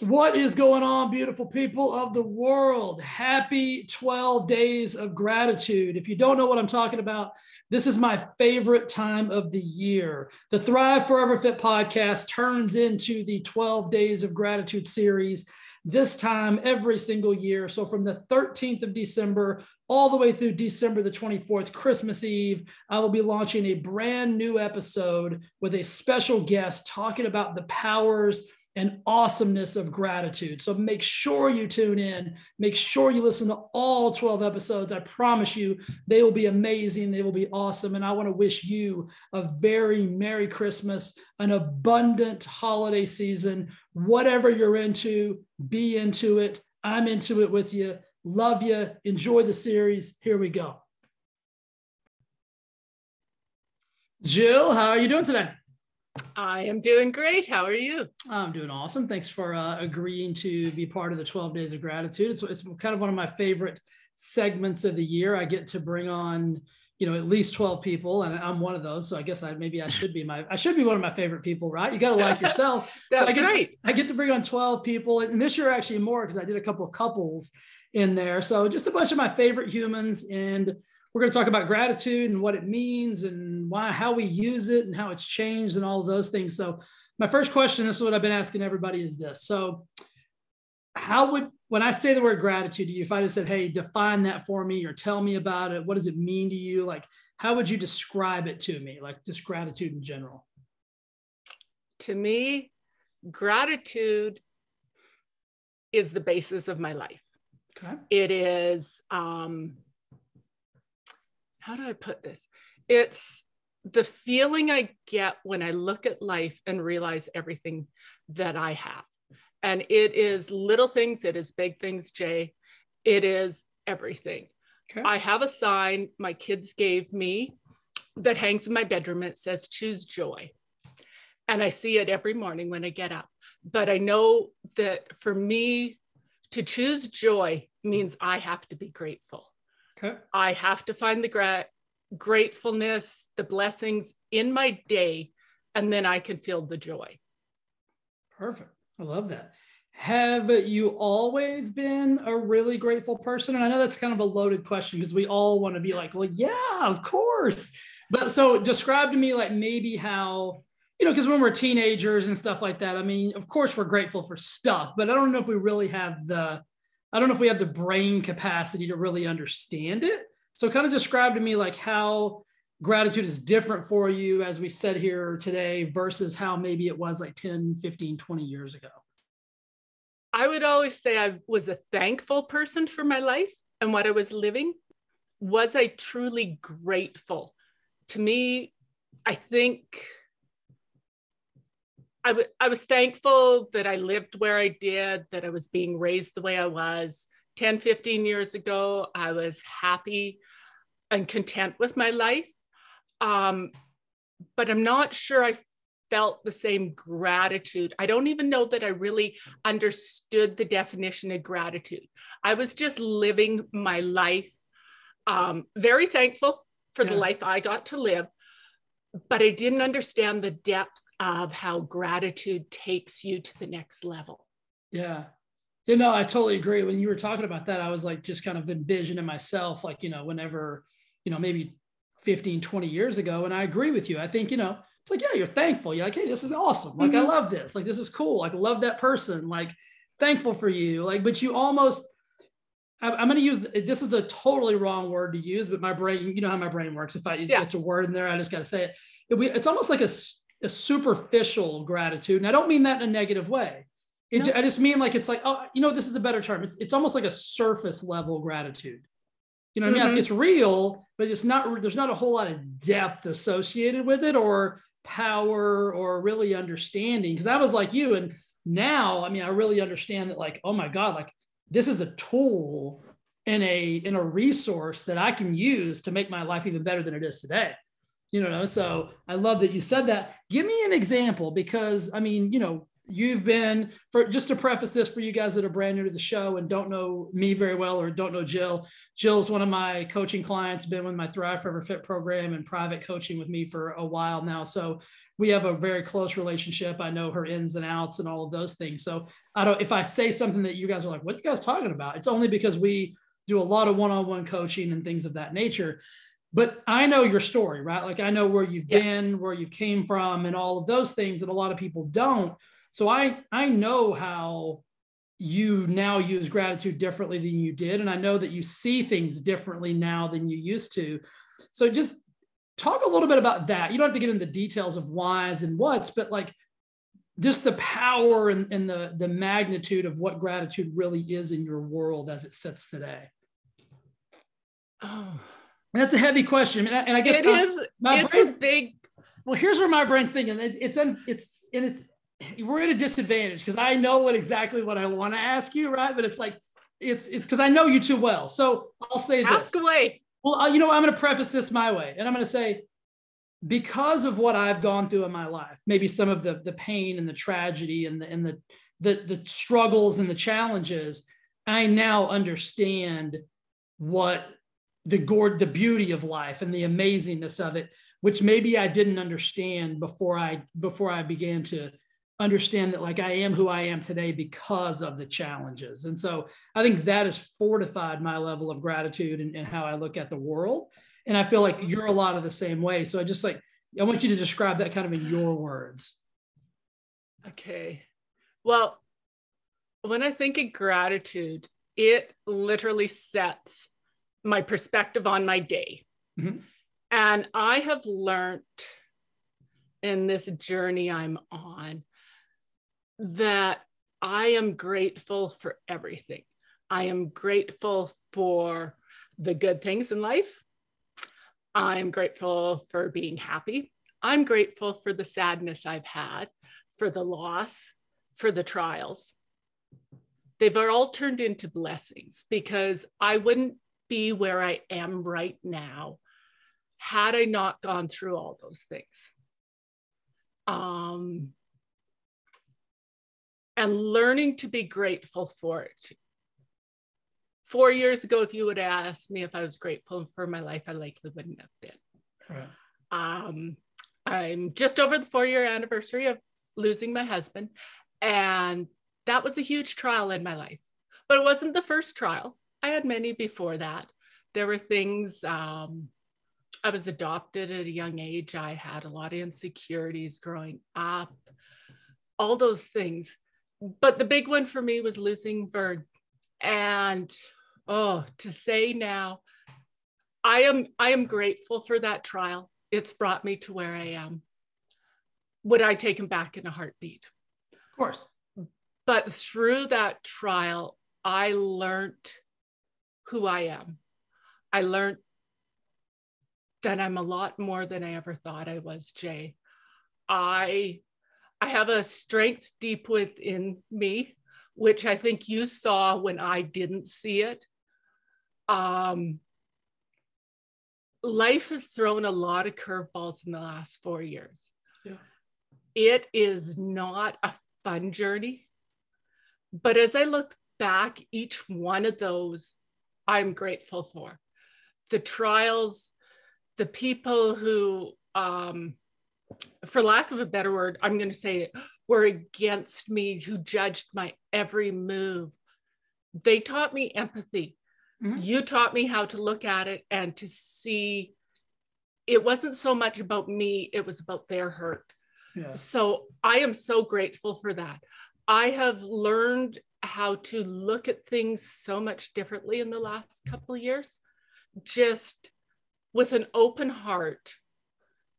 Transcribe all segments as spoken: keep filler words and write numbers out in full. What is going on, beautiful people of the world? Happy twelve days of gratitude. If you don't know what I'm talking about, this is my favorite time of the year. The Thrive Forever Fit podcast turns into the twelve days of gratitude series this time every single year. So from the thirteenth of December all the way through December the twenty-fourth, Christmas Eve, I will be launching a brand new episode with a special guest talking about the powers and awesomeness of gratitude. So make sure you tune in. Make sure you listen to all twelve episodes. I promise you, they will be amazing. They will be awesome. And I want to wish you a very Merry Christmas, an abundant holiday season. Whatever you're into, be into it. I'm into it with you. Love you. Enjoy the series. Here we go. Jill, how are you doing today? I am doing great. How are you? I'm doing awesome. Thanks for uh, agreeing to be part of the twelve Days of Gratitude. It's, it's kind of one of my favorite segments of the year. I get to bring on, you know, at least twelve people, and I'm one of those. So I guess I maybe I should be my I should be one of my favorite people, right? You got to like yourself. That's so I get, right. I get to bring on twelve people, and this year actually more because I did a couple of couples in there. So just a bunch of my favorite humans, and we're going to talk about gratitude and what it means and why, how we use it and how it's changed and all of those things. So my first question, this is what I've been asking everybody, is this. So how would, when I say the word gratitude to you, if I just said, hey, define that for me or tell me about it, what does it mean to you? Like, how would you describe it to me? Like just gratitude in general. To me, gratitude is the basis of my life. Okay. It is, um, how do I put this? It's the feeling I get when I look at life and realize everything that I have. And it is little things, it is big things, Jay. It is everything. Okay. I have a sign my kids gave me that hangs in my bedroom. It says, choose joy. And I see it every morning when I get up. But I know that for me to choose joy means I have to be grateful. Okay. I have to find the gra- gratefulness, the blessings in my day, and then I can feel the joy. Perfect. I love that. Have you always been a really grateful person? And I know that's kind of a loaded question because we all want to be like, well, yeah, of course. But so describe to me like maybe how, you know, because when we're teenagers and stuff like that, I mean, of course we're grateful for stuff, but I don't know if we really have the I don't know if we have the brain capacity to really understand it. So kind of describe to me like how gratitude is different for you, as we said here today, versus how maybe it was like ten, fifteen, twenty years ago. I would always say I was a thankful person for my life and what I was living. Was I truly grateful? To me, I think I, w- I was thankful that I lived where I did, that I was being raised the way I was. ten, fifteen years ago, I was happy and content with my life. Um, but I'm not sure I felt the same gratitude. I don't even know that I really understood the definition of gratitude. I was just living my life, um, very thankful for yeah. the life I got to live, but I didn't understand the depth of how gratitude takes you to the next level. Yeah. You know, I totally agree. When you were talking about that, I was like, just kind of envisioning myself, like, you know, whenever, you know, maybe fifteen, twenty years ago. And I agree with you. I think, you know, it's like, yeah, you're thankful. You're like, hey, this is awesome. Like, mm-hmm. I love this. Like, this is cool. Like, love that person. Like, thankful for you. Like, but you almost, I, I'm going to use, this is the totally wrong word to use, but my brain, you know how my brain works. If I yeah. get a word in there, I just got to say it. it we, it's almost like a, a superficial gratitude. And I don't mean that in a negative way. It, no. I just mean like, it's like, oh, you know, this is a better term. It's, it's almost like a surface level gratitude. You know what mm-hmm. I mean? Like it's real, but it's not, there's not a whole lot of depth associated with it or power or really understanding. Cause I was like you. And now, I mean, I really understand that like, oh my God, like this is a tool and a, in a resource that I can use to make my life even better than it is today. You know, so I love that you said that. Give me an example because, I mean, you know, you've been, for just to preface this for you guys that are brand new to the show and don't know me very well or don't know Jill, Jill's one of my coaching clients, been with my Thrive Forever Fit program and private coaching with me for a while now. So we have a very close relationship. I know her ins and outs and all of those things. So I don't, if I say something that you guys are like, what are you guys talking about? It's only because we do a lot of one-on-one coaching and things of that nature. But I know your story, right? Like I know where you've yeah. been, where you came from, and all of those things that a lot of people don't. So I, I know how you now use gratitude differently than you did. And I know that you see things differently now than you used to. So just talk a little bit about that. You don't have to get into the details of whys and whats, but like just the power and, and the, the magnitude of what gratitude really is in your world as it sits today. Oh, that's a heavy question. And I, and I guess it my, is, my it's brain's, a big, well, here's where my brain's thinking. It's, it's, it's, and it's, we're at a disadvantage because I know what exactly what I want to ask you, right? But it's like, it's it's because I know you too well. So I'll say this. Ask away. Well, you know, I'm going to preface this my way. And I'm going to say, because of what I've gone through in my life, maybe some of the, the pain and the tragedy and the, and the, the, the struggles and the challenges, I now understand what the gourd, the beauty of life and the amazingness of it, which maybe I didn't understand before I, before I began to understand that like I am who I am today because of the challenges. And so I think that has fortified my level of gratitude and, and how I look at the world. And I feel like you're a lot of the same way. So I just like, I want you to describe that kind of in your words. Okay. Well, when I think of gratitude, it literally sets my perspective on my day. Mm-hmm. And I have learned in this journey I'm on that I am grateful for everything. I am grateful for the good things in life. I'm grateful for being happy. I'm grateful for the sadness I've had, for the loss, for the trials. They've all turned into blessings because I wouldn't be where I am right now had I not gone through all those things. Um, And learning to be grateful for it. Four years ago, if you would have asked me if I was grateful for my life, I likely wouldn't have been. Right. Um, I'm just over the four-year anniversary of losing my husband. And that was a huge trial in my life. But it wasn't the first trial. I had many before that. There were things, um, I was adopted at a young age. I had a lot of insecurities growing up, all those things. But the big one for me was losing Vern. And oh, to say now, I am, I am grateful for that trial. It's brought me to where I am. Would I take him back in a heartbeat? Of course. But through that trial, I learned who I am. I learned that I'm a lot more than I ever thought I was, Jay. I... I have a strength deep within me, which I think you saw when I didn't see it. Um, life has thrown a lot of curveballs in the last four years. Yeah. It is not a fun journey, but as I look back, each one of those I'm grateful for. The trials, the people who, um, for lack of a better word, I'm going to say it, were against me, who judged my every move. They taught me empathy. Mm-hmm. You taught me how to look at it and to see it wasn't so much about me, it was about their hurt. Yeah. So I am so grateful for that. I have learned how to look at things so much differently in the last couple of years, just with an open heart,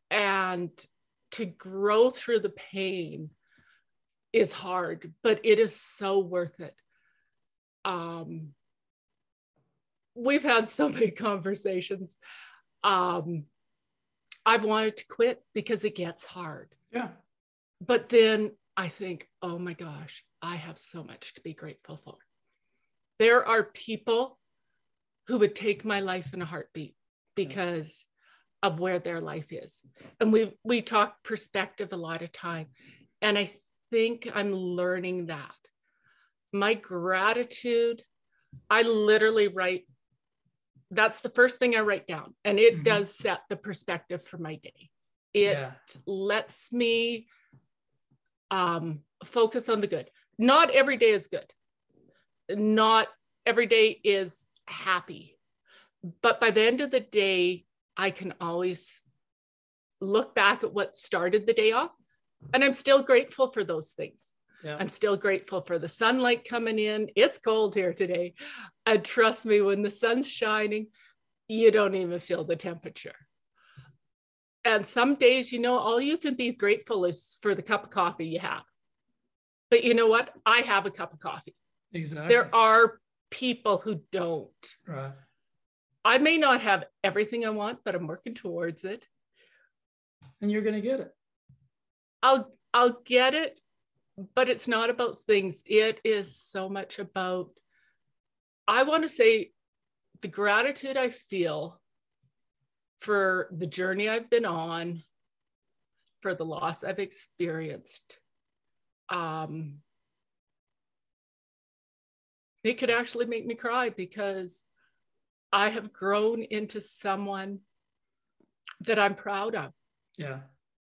and to grow through the pain is hard, but it is so worth it. Um, we've had so many conversations. Um, I've wanted to quit because it gets hard. Yeah. But then I think, oh my gosh, I have so much to be grateful for. There are people who would take my life in a heartbeat because of where their life is. And we we talk perspective a lot of time. And I think I'm learning that. My gratitude, I literally write, that's the first thing I write down. And it mm-hmm. does set the perspective for my day. It yeah. lets me um, focus on the good. Not every day is good. Not every day is happy. But by the end of the day, I can always look back at what started the day off. And I'm still grateful for those things. Yeah. I'm still grateful for the sunlight coming in. It's cold here today. And trust me, when the sun's shining, you don't even feel the temperature. And some days, you know, all you can be grateful is for the cup of coffee you have. But you know what? I have a cup of coffee. Exactly. There are people who don't. Right. I may not have everything I want, but I'm working towards it. And you're going to get it. I'll, I'll get it. But it's not about things. It is so much about, I want to say, the gratitude I feel for the journey I've been on, for the loss I've experienced. Um, it could actually make me cry, because I have grown into someone that I'm proud of. Yeah.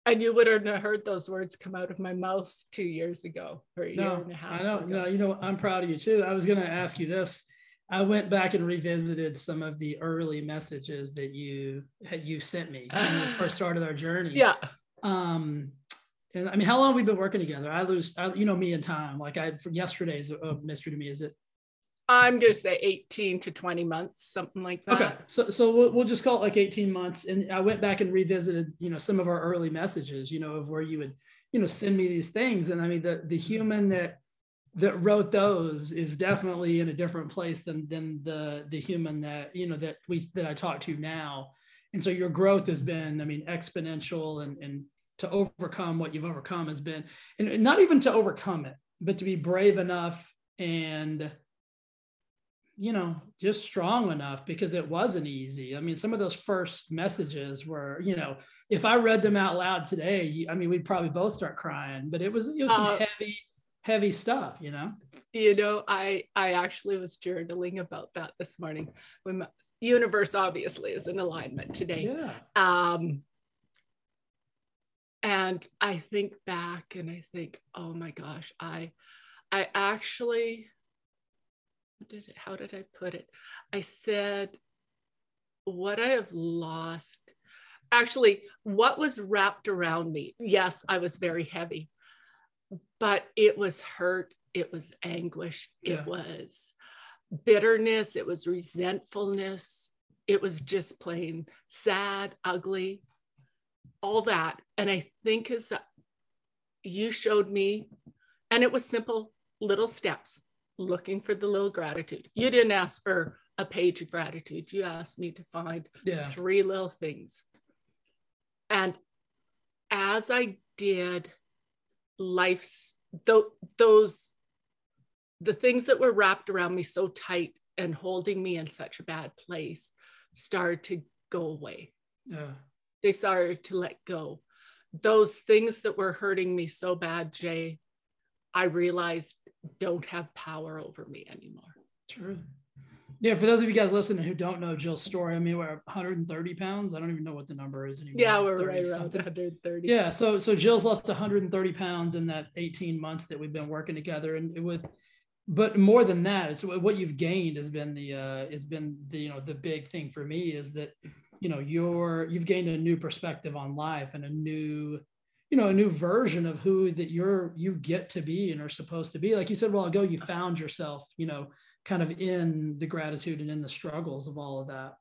And you wouldn't have heard those words come out of my mouth two years ago or a no, year and a half I know. Ago. No, you know, I'm proud of you too. I was going to ask you this. I went back and revisited some of the early messages that you had you sent me when we first started our journey. Yeah. Um, and I mean, how long have we been working together? I lose, I, you know, me and time. Like I, from yesterday's a mystery to me. Is it? I'm going to say eighteen to twenty months, something like that. Okay. So, so we'll, we'll just call it like eighteen months. And I went back and revisited, you know, some of our early messages, you know, of where you would, you know, send me these things. And I mean, the, the human that, that wrote those is definitely in a different place than, than the, the human that, you know, that we, that I talk to now. And so your growth has been, I mean, exponential, and, and to overcome what you've overcome has been, and not even to overcome it, but to be brave enough and, you know, just strong enough, because it wasn't easy. I mean, some of those first messages were, you know, if I read them out loud today, I mean, we'd probably both start crying, but it was, it was some uh, heavy, heavy stuff, you know? You know, I, I actually was journaling about that this morning. When my universe obviously is in alignment today. Yeah. Um, and I think back and I think, oh my gosh, I, I actually, Did it, how did I put it? I said, what I have lost, actually, what was wrapped around me. Yes, I was very heavy, but it was hurt. It was anguish. Yeah. It was bitterness. It was resentfulness. It was just plain sad, ugly, all that. And I think as you showed me, and it was simple little steps. Looking for the little gratitude. You didn't ask for a page of gratitude. You asked me to find yeah. three little things. And as I did, life's th- those, the things that were wrapped around me so tight and holding me in such a bad place started to go away. Yeah. They started to let go. Those things that were hurting me so bad, Jay, I realized don't have power over me anymore. True. Yeah. For those of you guys listening who don't know Jill's story, I mean, we're one hundred thirty pounds. I don't even know what the number is anymore. Yeah, we're right around one hundred thirty. Yeah. So, so Jill's lost one hundred thirty pounds in that eighteen months that we've been working together, and with, but more than that, it's what you've gained has been the, uh, has been the, you know, the big thing for me is that, you know, you're, you've gained a new perspective on life and a new, you know, a new version of who that you're, you get to be and are supposed to be. Like you said a while ago, you found yourself, you know, kind of in the gratitude and in the struggles of all of that.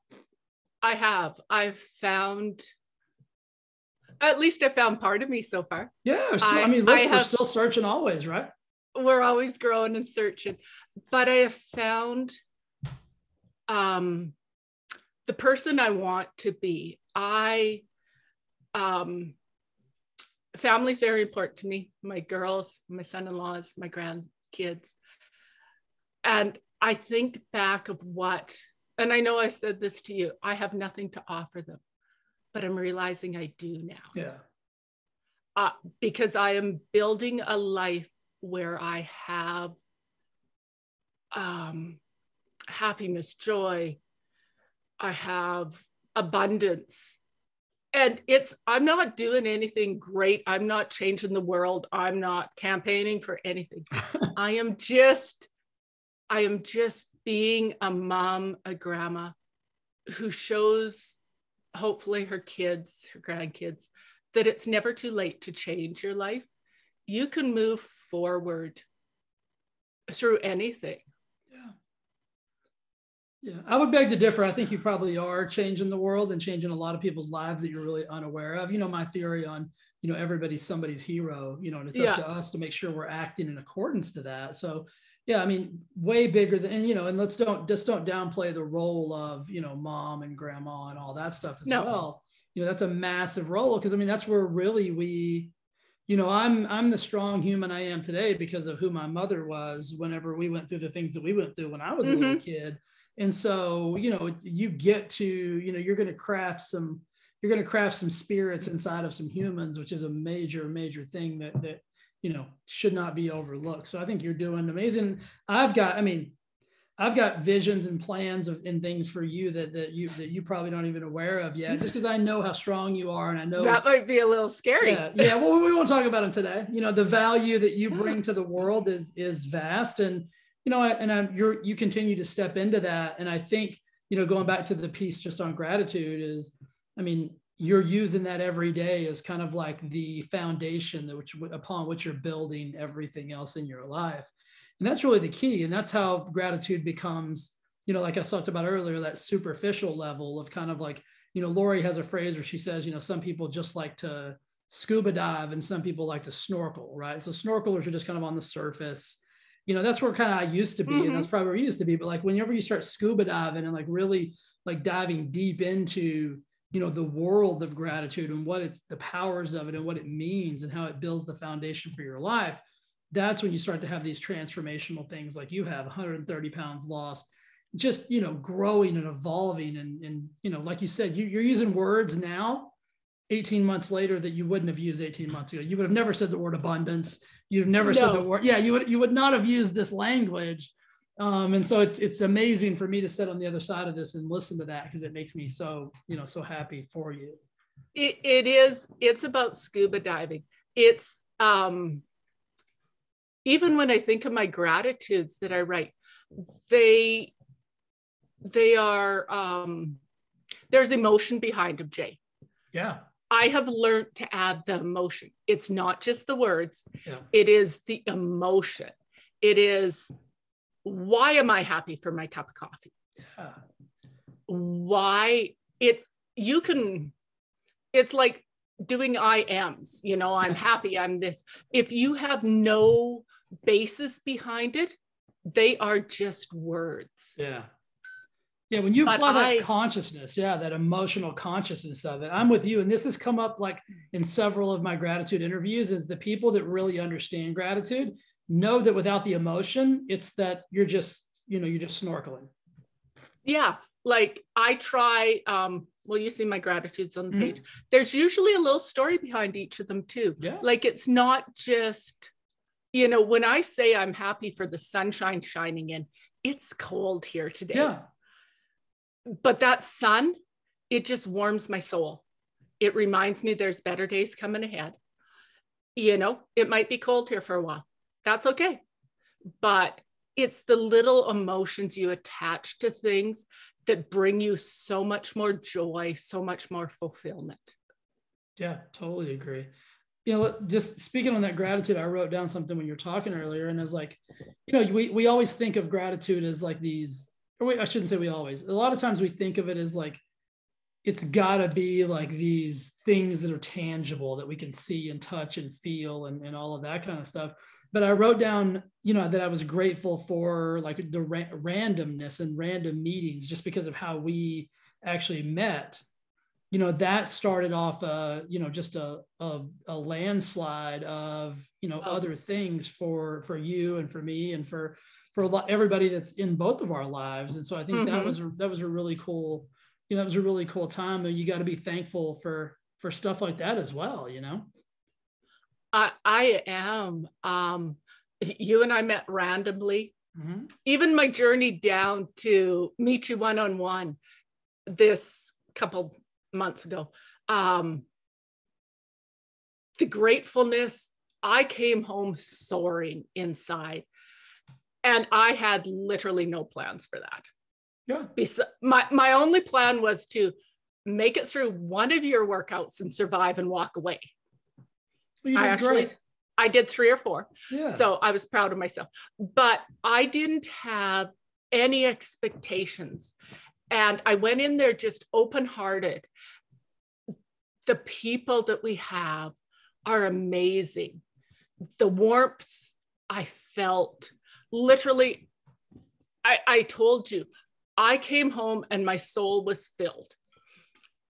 I have, I've found, at least I found part of me so far. Yeah. Still, I, I mean, listen, I have, we're still searching always, right? We're always growing and searching, but I have found um, the person I want to be. I, um, Family's very important to me, my girls, my son-in-laws, my grandkids. And I think back of what, and I know I said this to you, I have nothing to offer them, but I'm realizing I do now. Yeah. uh, because I am building a life where I have um, happiness, joy, I have abundance. And it's, I'm not doing anything great. I'm not changing the world. I'm not campaigning for anything. I am just, I am just being a mom, a grandma who shows hopefully her kids, her grandkids, that it's never too late to change your life. You can move forward through anything. Yeah. Yeah, I would beg to differ. I think you probably are changing the world and changing a lot of people's lives that you're really unaware of. You know, my theory on, you know, everybody's somebody's hero, you know, and it's yeah. up to us to make sure we're acting in accordance to that. So, yeah, I mean, way bigger than, and, you know, and let's don't just don't downplay the role of, you know, mom and grandma and all that stuff as no. well. You know, that's a massive role because, I mean, that's where really we, you know, I'm I'm the strong human I am today because of who my mother was whenever we went through the things that we went through when I was mm-hmm. a little kid. And so, you know, you get to, you know, you're going to craft some, you're going to craft some spirits inside of some humans, which is a major, major thing that, that, you know, should not be overlooked. So I think you're doing amazing. I've got, I mean, I've got visions and plans of, and things for you that, that you, that you probably don't even aware of yet, just because I know how strong you are. And I know that might be a little scary. Yeah. yeah well, we won't talk about them today. You know, the value that you bring to the world is, is vast. And, you know, and I'm, you're, you continue to step into that. And I think, you know, going back to the piece just on gratitude is, I mean, you're using that every day as kind of like the foundation that which upon which you're building everything else in your life. And that's really the key. And that's how gratitude becomes, you know, like I talked about earlier, that superficial level of kind of like, you know, Lori has a phrase where she says, you know, some people just like to scuba dive and some people like to snorkel, right? So snorkelers are just kind of on the surface. You know, that's where kind of I used to be, mm-hmm. and that's probably where I used to be. But like, whenever you start scuba diving and like really like diving deep into, you know, the world of gratitude and what it's the powers of it and what it means and how it builds the foundation for your life, that's when you start to have these transformational things like you have one hundred thirty pounds lost, just, you know, growing and evolving. And, and you know, like you said, you, you're using words now, eighteen months later, that you wouldn't have used eighteen months ago. You would have never said the word abundance. You've never no. said the word. Yeah, you would, you would not have used this language. Um, and so it's, it's amazing for me to sit on the other side of this and listen to that, because it makes me so, you know, so happy for you. It, it is, it's about scuba diving. It's, um, even when I think of my gratitudes that I write, they, they are, um, there's emotion behind them, Jay. Yeah. I have learned to add the emotion. It's not just the words, yeah. it is the emotion. It is, why am I happy for my cup of coffee? Yeah. Why it, you can, it's like doing I ams, you know, I'm happy, I'm this. If you have no basis behind it, they are just words. Yeah. Yeah, when you but apply that I, consciousness, yeah, that emotional consciousness of it, I'm with you. And this has come up like in several of my gratitude interviews, is the people that really understand gratitude know that without the emotion, it's that you're just, you know, you're just snorkeling. Yeah, like I try, um, well, you see my gratitudes on the mm-hmm. page. There's usually a little story behind each of them too. Yeah. Like it's not just, you know, when I say I'm happy for the sunshine shining in, it's cold here today. Yeah. But that sun, it just warms my soul. It reminds me there's better days coming ahead. You know, it might be cold here for a while. That's okay. But it's the little emotions you attach to things that bring you so much more joy, so much more fulfillment. Yeah, totally agree. You know, just speaking on that gratitude, I wrote down something when you were talking earlier, and it's like, you know, we, we always think of gratitude as like these, or wait, I shouldn't say we always, a lot of times we think of it as like, it's gotta be like these things that are tangible that we can see and touch and feel and, and all of that kind of stuff. But I wrote down, you know, that I was grateful for like the ra- randomness and random meetings, just because of how we actually met. You know, that started off, uh, you know, just a, a, a landslide of, you know, oh. other things for, for you and for me and for, for a lot, everybody that's in both of our lives. And so I think mm-hmm. that was, a, that was a really cool, you know, it was a really cool time. And you got to be thankful for, for stuff like that as well, you know? I, I am. Um, you and I met randomly. Mm-hmm. Even my journey down to meet you one-on-one this couple months ago, um, the gratefulness, I came home soaring inside, and I had literally no plans for that. Yeah. My, my only plan was to make it through one of your workouts and survive and walk away. Well, you did I actually, great. I did three or four. Yeah. So I was proud of myself, but I didn't have any expectations. And I went in there just open-hearted. The people that we have are amazing. The warmth I felt, literally, I, I told you, I came home and my soul was filled.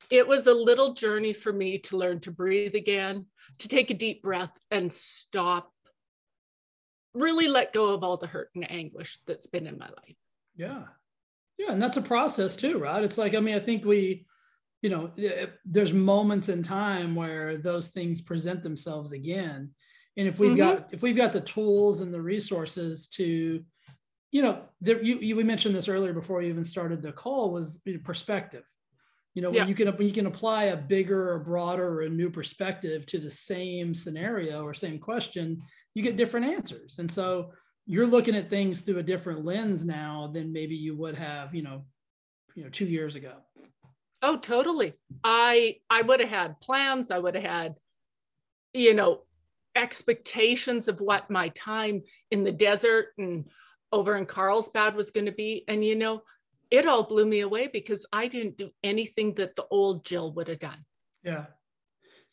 It was a little journey for me to learn to breathe again, to take a deep breath and stop, really let go of all the hurt and anguish that's been in my life. Yeah. Yeah. And that's a process too, right? It's like, I mean, I think we, you know, there's moments in time where those things present themselves again. And if we've mm-hmm. got, if we've got the tools and the resources to, you know, there, you, you, we mentioned this earlier before we even started the call, was perspective. You know, yeah. when you can, when you can apply a bigger or broader or new perspective to the same scenario or same question, you get different answers. And so you're looking at things through a different lens now than maybe you would have, you know, you know, two years ago. Oh, totally. I, I would have had plans. I would have had, you know, expectations of what my time in the desert and over in Carlsbad was going to be. And, you know, it all blew me away because I didn't do anything that the old Jill would have done. Yeah.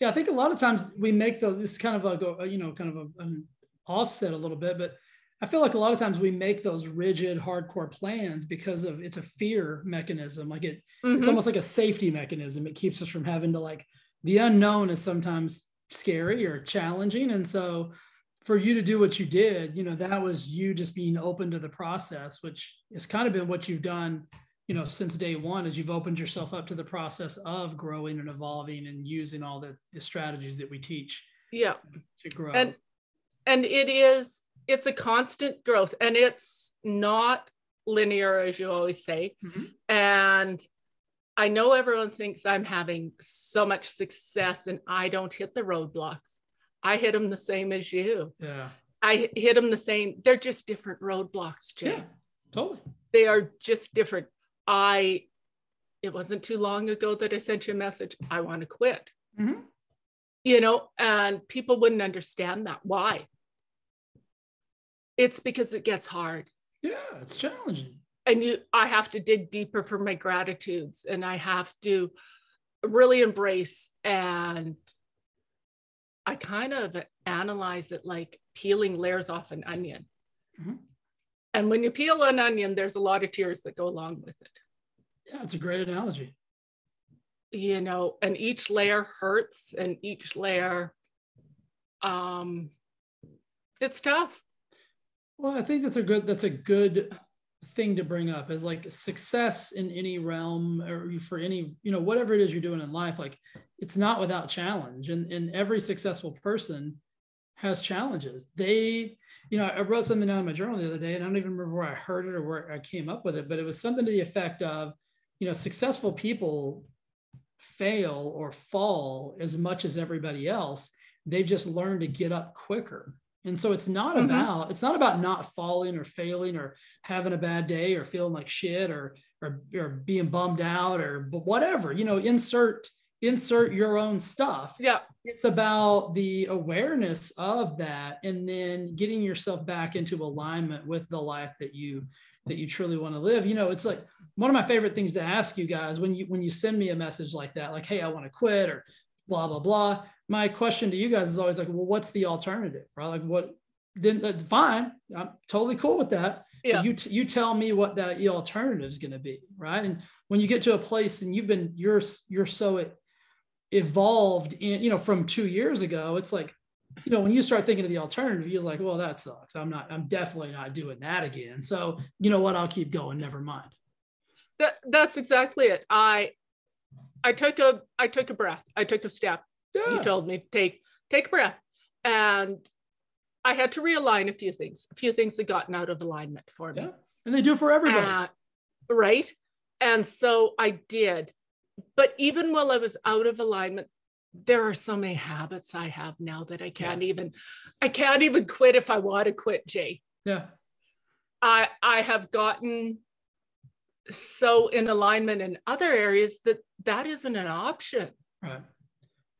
Yeah. I think a lot of times we make those, this is kind of like, a, you know, kind of a, an offset a little bit, but I feel like a lot of times we make those rigid, hardcore plans because of, it's a fear mechanism. Like it, mm-hmm. it's almost like a safety mechanism. It keeps us from having to, like, the unknown is sometimes scary or challenging. And so for you to do what you did, you know, that was you just being open to the process, which has kind of been what you've done, you know, since day one, is you've opened yourself up to the process of growing and evolving and using all the, the strategies that we teach. Yeah. To grow. And, and it is, it's a constant growth, and it's not linear, as you always say. Mm-hmm. And I know everyone thinks I'm having so much success and I don't hit the roadblocks. I hit them the same as you. Yeah. I hit them the same. They're just different roadblocks, Jay. Yeah, totally. They are just different. I, it wasn't too long ago that I sent you a message, I want to quit. Mm-hmm. You know, and people wouldn't understand that. Why? It's because it gets hard. Yeah, it's challenging. And you, I have to dig deeper for my gratitudes, and I have to really embrace, and I kind of analyze it like peeling layers off an onion. Mm-hmm. And when you peel an onion, there's a lot of tears that go along with it. Yeah, it's a great analogy. You know, and each layer hurts, and each layer, um, it's tough. Well, I think that's a good, that's a good thing to bring up, is like success in any realm or for any, you know, whatever it is you're doing in life, like it's not without challenge. And, and every successful person has challenges. They, you know, I wrote something down in my journal the other day, and I don't even remember where I heard it or where I came up with it, but it was something to the effect of, you know, successful people fail or fall as much as everybody else. They've just learned to get up quicker. And so it's not about, mm-hmm. it's not about not falling or failing or having a bad day or feeling like shit or, or, or being bummed out or whatever, you know, insert, insert your own stuff. Yeah. It's about the awareness of that, and then getting yourself back into alignment with the life that you, that you truly want to live. You know, it's like one of my favorite things to ask you guys when you, when you send me a message like that, like, hey, I want to quit or blah, blah, blah. My question to you guys is always like, well, what's the alternative, right? Like, what? Then uh, fine, I'm totally cool with that. Yeah. You t- you tell me what that alternative is going to be, right? And when you get to a place and you've been you're you're so it evolved in, you know, from two years ago, it's like, you know, when you start thinking of the alternative, you're like, well, that sucks. I'm not. I'm definitely not doing that again. So you know what? I'll keep going. Never mind. That that's exactly it. I I took a I took a breath. I took a step. Yeah. You told me, take, take a breath. And I had to realign a few things, a few things that gotten out of alignment for me. Yeah. And they do for everybody. Uh, right. And so I did. But even while I was out of alignment, there are so many habits I have now that I can't yeah. even, I can't even quit if I want to quit, Jay. Yeah. I, I have gotten so in alignment in other areas that that isn't an option. Right.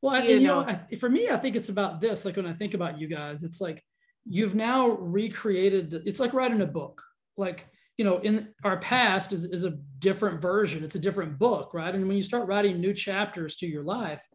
Well, I, you, and, you know, know I, for me, I think it's about this. Like when I think about you guys, it's like, you've now recreated, it's like writing a book. Like, you know, in our past is, is a different version. It's a different book, right? And when you start writing new chapters to your life,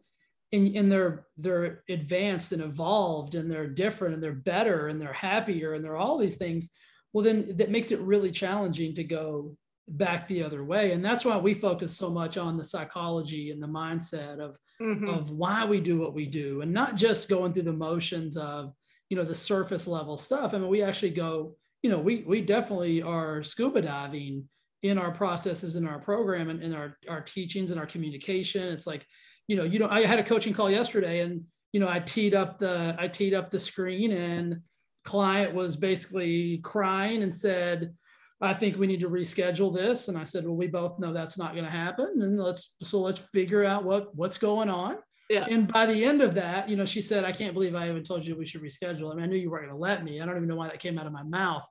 and, and they're, they're advanced and evolved, and they're different, and they're better, and they're happier, and they're all these things, well, then that makes it really challenging to go back the other way. And that's why we focus so much on the psychology and the mindset of, mm-hmm. of why we do what we do, and not just going through the motions of, you know, the surface level stuff. I mean, we actually go, you know, we, we definitely are scuba diving in our processes, in our program, and in our, our teachings and our communication. It's like, you know, you don't, I had a coaching call yesterday, and, you know, I teed up the, I teed up the screen, and client was basically crying and said, I think we need to reschedule this. And I said, well, we both know that's not going to happen. And let's, so let's figure out what, what's going on. Yeah. And by the end of that, you know, she said, I can't believe I even told you we should reschedule. I mean, I knew you weren't going to let me. I don't even know why that came out of my mouth.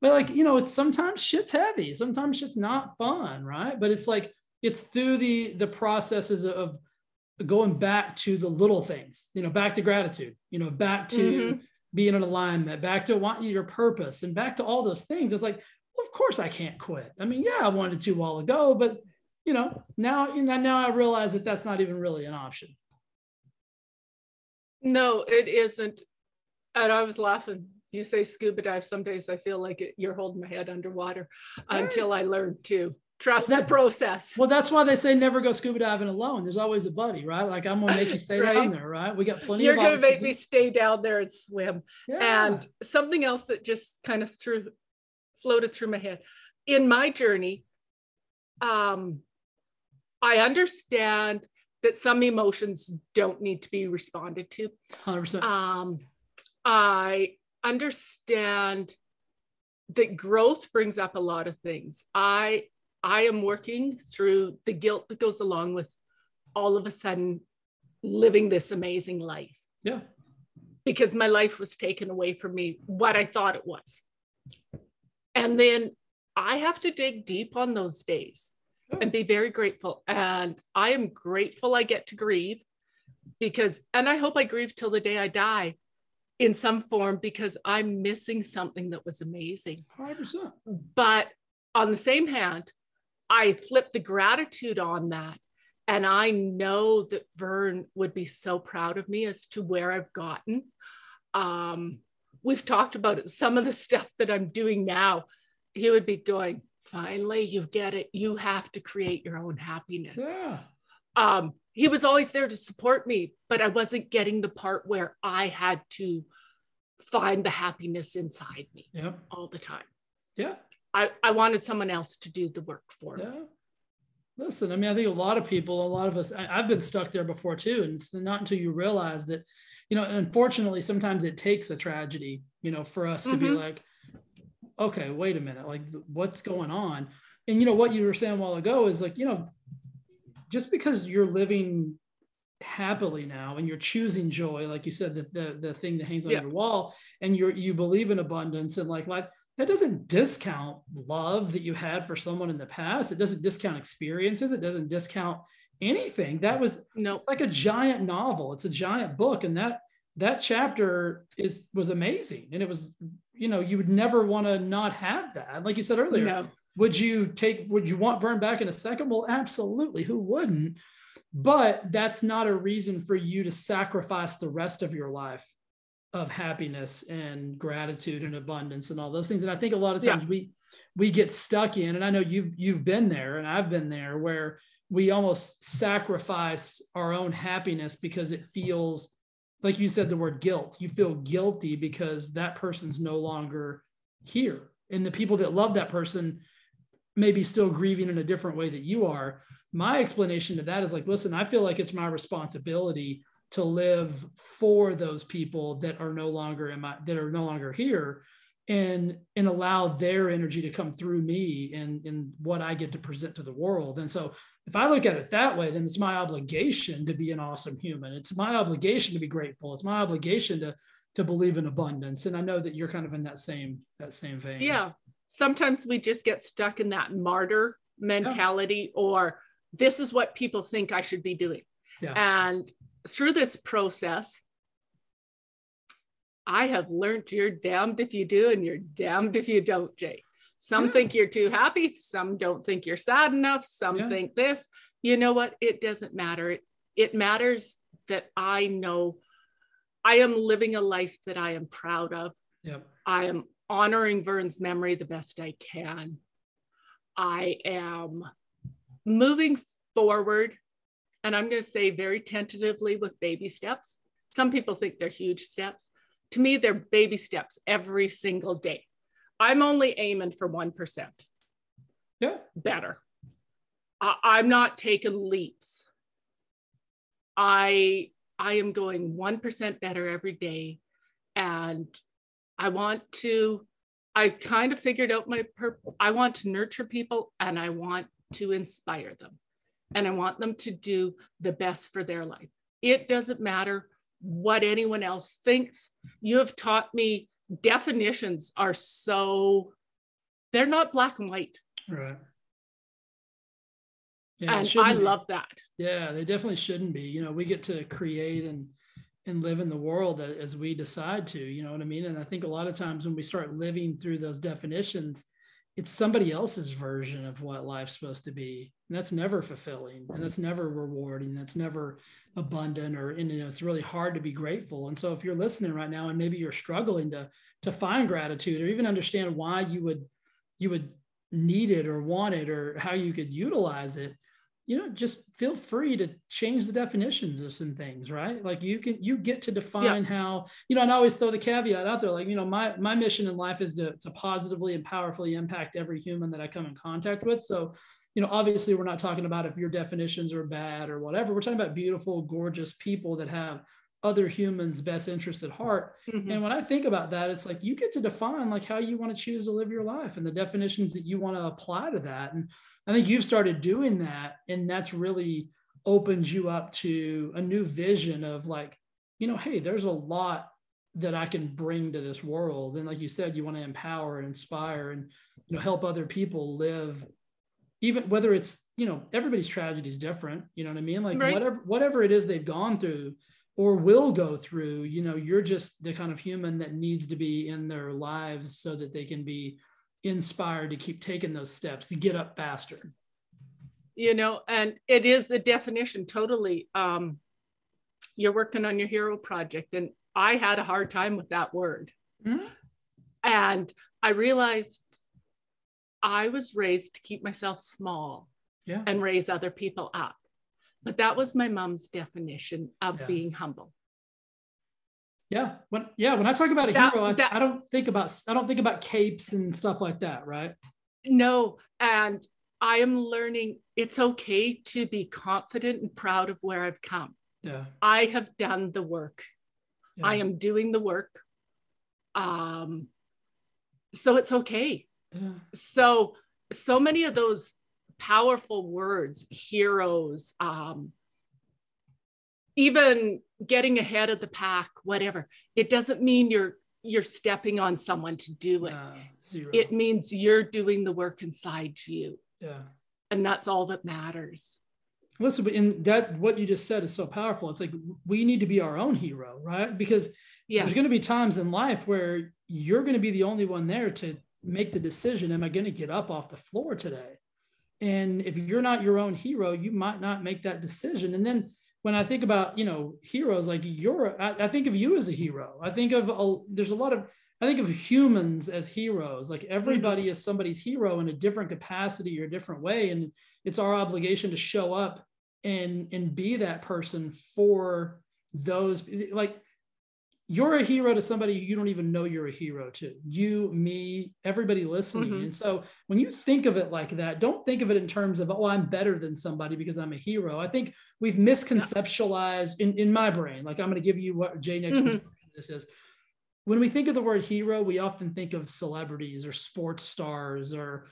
But like, you know, it's sometimes shit's heavy. Sometimes shit's not fun. Right. But it's like, it's through the, the processes of going back to the little things, you know, back to gratitude, you know, back to mm-hmm. being in alignment, back to want your purpose, and back to all those things. It's like, well, of course I can't quit. I mean, yeah, I wanted to a while ago, but you know, now, you know, now I realize that that's not even really an option. No, it isn't. And I was laughing. You say scuba dive. Some days I feel like it, you're holding my head underwater right. until I learned to trust well, that, the process. Well, that's why they say never go scuba diving alone. There's always a buddy, right? Like I'm going to make you stay right? down there, right? We got plenty you're of You're going to make me stay down there and swim. Yeah. And something else that just kind of threw, floated through my head. In my journey, um, I understand that some emotions don't need to be responded to. one hundred percent. Um, I understand that growth brings up a lot of things. I, I am working through the guilt that goes along with all of a sudden living this amazing life. Yeah. Because my life was taken away from me, what I thought it was. And then I have to dig deep on those days. And be very grateful. And I am grateful I get to grieve, because, and I hope I grieve till the day I die in some form, because I'm missing something that was amazing. one hundred percent. But on the same hand, I flip the gratitude on that. And I know that Vern would be so proud of me as to where I've gotten. Um, we've talked about it, some of the stuff that I'm doing now. He would be going, finally, you get it. You have to create your own happiness. Yeah. Um, he was always there to support me, but I wasn't getting the part where I had to find the happiness inside me yeah. all the time. Yeah. I, I wanted someone else to do the work for me. Yeah. Listen, I mean, I think a lot of people, a lot of us, I, I've been stuck there before too. And it's not until you realize that, you know, unfortunately, sometimes it takes a tragedy, you know, for us mm-hmm. to be like, okay, wait a minute, like what's going on? And you know, what you were saying a while ago is like, you know, just because you're living happily now and you're choosing joy, like you said, the, the, the thing that hangs on yeah. your wall, and you're, you believe in abundance and like, like, that doesn't discount love that you had for someone in the past. It doesn't discount experiences. It doesn't discount anything. That was no. It's like a giant novel. It's a giant book. And that, that chapter is, was amazing. And it was, you know, you would never want to not have that. Like you said earlier, no. would you take, would you want Vern back in a second? Well, absolutely. Who wouldn't? But that's not a reason for you to sacrifice the rest of your life of happiness and gratitude and abundance and all those things. And I think a lot of times yeah. we, we get stuck in, and I know you've, you've been there and I've been there, where we almost sacrifice our own happiness because it feels like you said, the word guilt. You feel guilty because that person's no longer here. And the people that love that person may be still grieving in a different way that you are. My explanation to that is like, listen, I feel like it's my responsibility to live for those people that are no longer in my, that are no longer here, and, and allow their energy to come through me and, and what I get to present to the world. And so if I look at it that way, then it's my obligation to be an awesome human. It's my obligation to be grateful. It's my obligation to, to believe in abundance. And I know that you're kind of in that same, that same vein. Yeah. Sometimes we just get stuck in that martyr mentality, yeah. or this is what people think I should be doing. Yeah. And through this process, I have learned you're damned if you do and you're damned if you don't, Jay. Some yeah. think you're too happy. Some don't think you're sad enough. Some yeah. think this. You know what? It doesn't matter. It, it matters that I know I am living a life that I am proud of. Yep. I am honoring Vern's memory the best I can. I am moving forward, and I'm going to say very tentatively, with baby steps. Some people think they're huge steps. To me, they're baby steps every single day. I'm only aiming for one percent. Yeah. Better. I, I'm not taking leaps. I, I am going one percent better every day. And I want to, I kind of figured out my purpose. I want to nurture people, and I want to inspire them. And I want them to do the best for their life. It doesn't matter what anyone else thinks. You have taught me definitions are so, they're not black and white. Right. Yeah, and I love that. Yeah, they definitely shouldn't be. You know, we get to create and and live in the world as we decide to, you know what I mean? And I think a lot of times when we start living through those definitions, it's somebody else's version of what life's supposed to be. And that's never fulfilling, and that's never rewarding. That's never abundant, or, and, you know, it's really hard to be grateful. And so if you're listening right now and maybe you're struggling to, to find gratitude, or even understand why you would, you would need it or want it, or how you could utilize it, you know, just feel free to change the definitions of some things, right? Like you can, you get to define yeah. how, you know, and I always throw the caveat out there. Like, you know, my, my mission in life is to, to positively and powerfully impact every human that I come in contact with. So, you know, obviously we're not talking about if your definitions are bad or whatever. We're talking about beautiful, gorgeous people that have other humans' best interests at heart. Mm-hmm. And when I think about that, it's like, you get to define like how you want to choose to live your life and the definitions that you want to apply to that. And I think you've started doing that, and that's really opens you up to a new vision of like, you know, hey, there's a lot that I can bring to this world. And like you said, you want to empower and inspire and, you know, help other people live, even whether it's, you know, everybody's tragedy is different. You know what I mean? Like right. whatever, whatever it is they've gone through or will go through, you know, you're just the kind of human that needs to be in their lives so that they can be inspired to keep taking those steps to get up faster. You know, and it is a definition, totally. Um, you're working on your hero project, and I had a hard time with that word. Mm-hmm. And I realized I was raised to keep myself small yeah. and raise other people up. But that was my mom's definition of yeah. being humble. Yeah. When, yeah. When I talk about a that, hero, I, that, I don't think about, I don't think about capes and stuff like that. Right. No. And I am learning it's okay to be confident and proud of where I've come. Yeah. I have done the work. Yeah. I am doing the work. Um, so it's okay. Yeah. So, so many of those powerful words, heroes, um, even getting ahead of the pack, whatever. It doesn't mean you're you're stepping on someone to do it. Uh, zero. It means you're doing the work inside you. Yeah. And that's all that matters. Listen, and that what you just said is so powerful. It's like we need to be our own hero, right? Because yes. there's going to be times in life where you're going to be the only one there to make the decision. Am I going to get up off the floor today? And if you're not your own hero, you might not make that decision. And then when I think about, you know, heroes, like you're, I, I think of you as a hero. I think of, a, there's a lot of, I think of humans as heroes. Like everybody is somebody's hero in a different capacity or a different way. And it's our obligation to show up and, and be that person for those. Like you're a hero to somebody you don't even know you're a hero to. You, me, everybody listening. Mm-hmm. And so when you think of it like that, don't think of it in terms of, oh, I'm better than somebody because I'm a hero. I think we've misconceptualized in, in my brain, like I'm going to give you what Jay Nixon's mm-hmm. version of this is. When we think of the word hero, we often think of celebrities or sports stars or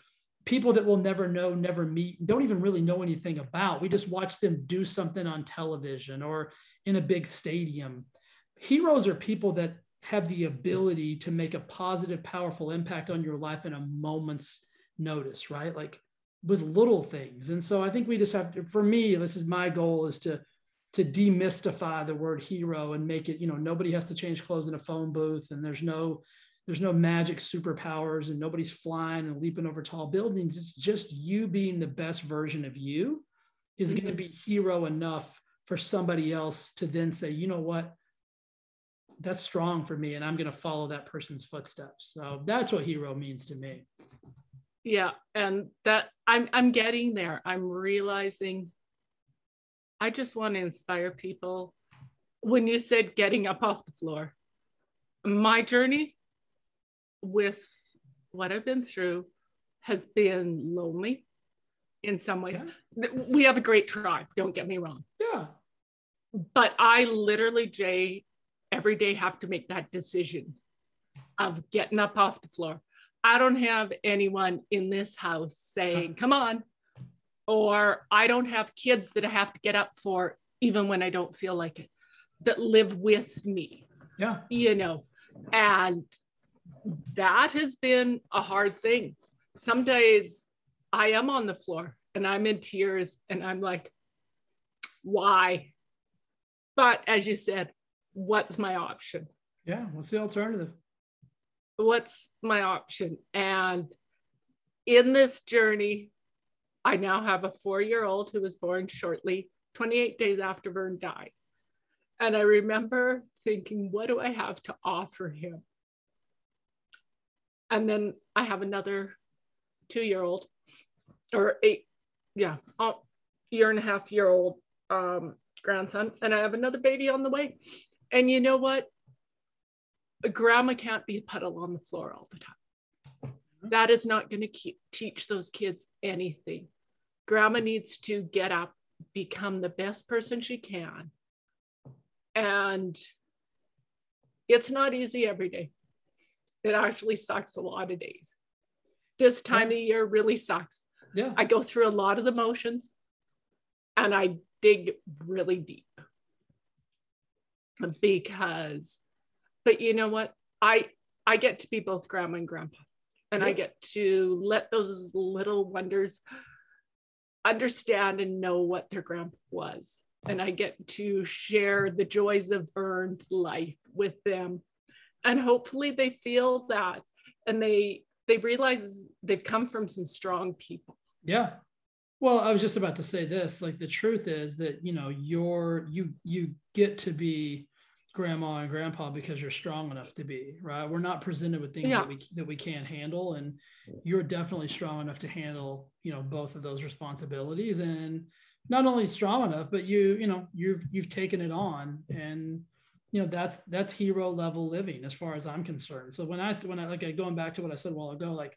people that we'll never know, never meet, don't even really know anything about. We just watch them do something on television or in a big stadium. Heroes are people that have the ability to make a positive, powerful impact on your life in a moment's notice, right? Like with little things. And so I think we just have to, for me, this is my goal, is to, to demystify the word hero and make it, you know, nobody has to change clothes in a phone booth, and there's no, there's no magic superpowers, and nobody's flying and leaping over tall buildings. It's just you being the best version of you is mm-hmm. going to be hero enough for somebody else to then say, you know what? That's strong for me, and I'm going to follow that person's footsteps. So that's what hero means to me. Yeah. And that I'm, I'm getting there. I'm realizing I just want to inspire people. When you said getting up off the floor, my journey with what I've been through has been lonely in some ways. Yeah. We have a great tribe. Don't get me wrong. Yeah. But I literally, Jay, every day have to make that decision of getting up off the floor. I don't have anyone in this house saying, come on, or I don't have kids that I have to get up for, even when I don't feel like it, that live with me. Yeah. You know, and that has been a hard thing. Some days I am on the floor and I'm in tears and I'm like, why? But as you said, what's my option? Yeah, what's the alternative? What's my option? And in this journey, I now have a four-year-old who was born shortly, twenty-eight days after Vern died. And I remember thinking, what do I have to offer him? And then I have another two-year-old or eight, yeah, year and a half year old um, grandson. And I have another baby on the way. And you know what? A grandma can't be a puddle on the floor all the time. That is not going to teach those kids anything. Grandma needs to get up, become the best person she can. And it's not easy every day. It actually sucks a lot of days. This time yeah. of year really sucks. Yeah. I go through a lot of the motions and I dig really deep. Because, but you know what? I, I get to be both grandma and grandpa, and yeah. I get to let those little wonders understand and know what their grandpa was. And I get to share the joys of Vern's life with them. And hopefully they feel that, and they, they realize they've come from some strong people. Yeah. Well, I was just about to say this, like the truth is that, you know, you're, you, you get to be grandma and grandpa because you're strong enough to be, right? We're not presented with things yeah. that we, that we can't handle. And you're definitely strong enough to handle, you know, both of those responsibilities, and not only strong enough, but you, you know, you've, you've taken it on, and, you know, that's, that's hero level living as far as I'm concerned. So when I, when I, like going back to what I said a while ago, like,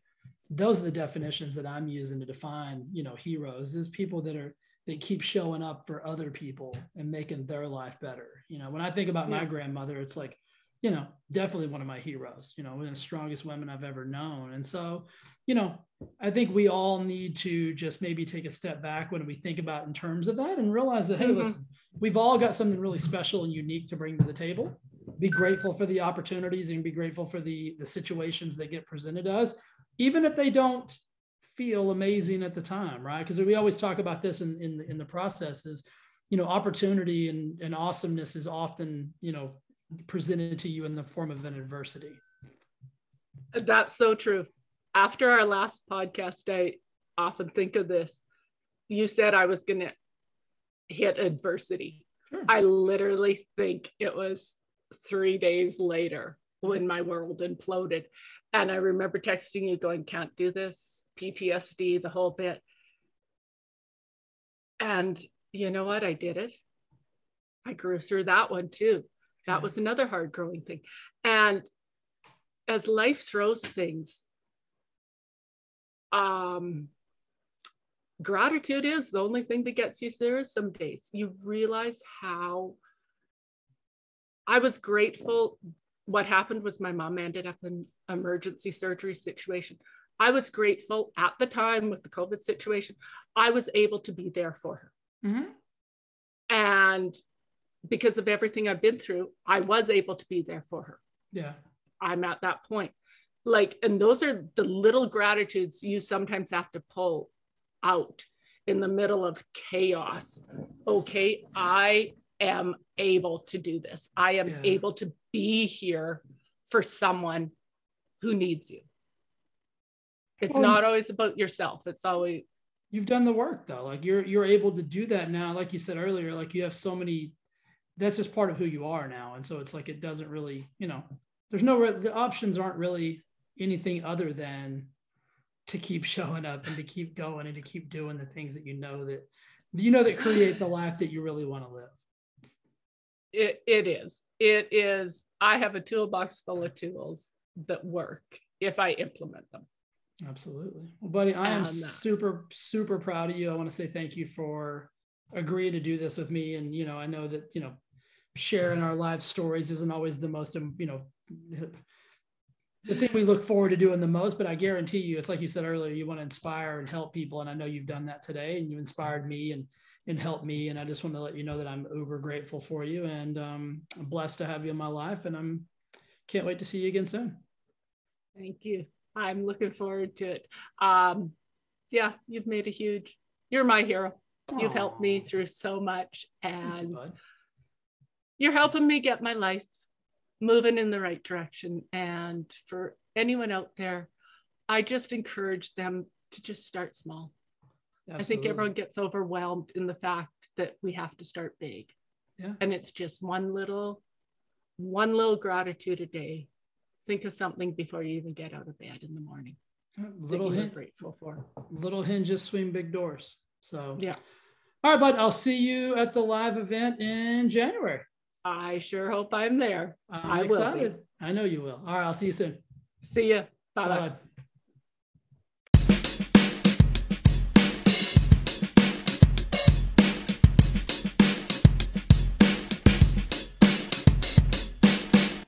those are the definitions that I'm using to define, you know, heroes is people that are, that keep showing up for other people and making their life better. You know, when I think about yeah. my grandmother, it's like, you know, definitely one of my heroes, you know, one of the strongest women I've ever known. And so, you know, I think we all need to just maybe take a step back when we think about in terms of that and realize that, hey, mm-hmm. listen, we've all got something really special and unique to bring to the table. Be grateful for the opportunities and be grateful for the, the situations that get presented to us, even if they don't feel amazing at the time, right? Because we always talk about this in, in, in the process is, you know, opportunity and, and awesomeness is often, you know, presented to you in the form of an adversity. That's so true. After our last podcast, I often think of this. You said I was going to hit adversity. Sure. I literally think it was three days later when my world imploded. And I remember texting you going, can't do this, P T S D, the whole bit. And you know what? I did it. I grew through that one too. That was another hard growing thing. And as life throws things, um, gratitude is the only thing that gets you through. Some days you realize how I was grateful. What happened was my mom ended up in emergency surgery situation. I was grateful at the time with the COVID situation, I was able to be there for her. Mm-hmm. And because of everything I've been through, I was able to be there for her. Yeah. I'm at that point. Like, and those are the little gratitudes you sometimes have to pull out in the middle of chaos. Okay, I am able to do this. I am yeah. able to be here for someone who needs you. It's well, not always about yourself. It's always, you've done the work though. Like you're, you're able to do that now. Like you said earlier, like you have so many, that's just part of who you are now. And so it's like, it doesn't really, you know, there's no, the options aren't really anything other than to keep showing up and to keep going and to keep doing the things that, you know, that, you know, that create the life that you really want to live. It, it is, it is. I have a toolbox full of tools that work if I implement them. Absolutely. Well, buddy, I am um, super, super proud of you. I want to say thank you for agreeing to do this with me. And, you know, I know that, you know, sharing our live stories isn't always the most, you know, the thing we look forward to doing the most, but I guarantee you, it's like you said earlier, you want to inspire and help people. And I know you've done that today and you inspired me and, and helped me. And I just want to let you know that I'm uber grateful for you and um, I'm blessed to have you in my life. And I'm can't wait to see you again soon. Thank you. I'm looking forward to it. Um, yeah, you've made a huge, you're my hero. Aww. You've helped me through so much and you, you're helping me get my life moving in the right direction. And for anyone out there, I just encourage them to just start small. Absolutely. I think everyone gets overwhelmed in the fact that we have to start big. Yeah. And it's just one little, one little gratitude a day. Think of something before you even get out of bed in the morning. Little hinges, grateful for. Little hinges swing big doors. So yeah. All right, bud. I'll see you at the live event in January. I sure hope I'm there. I'm I will. Excited. I know you will. All right. I'll see you soon. See ya. Bye bye.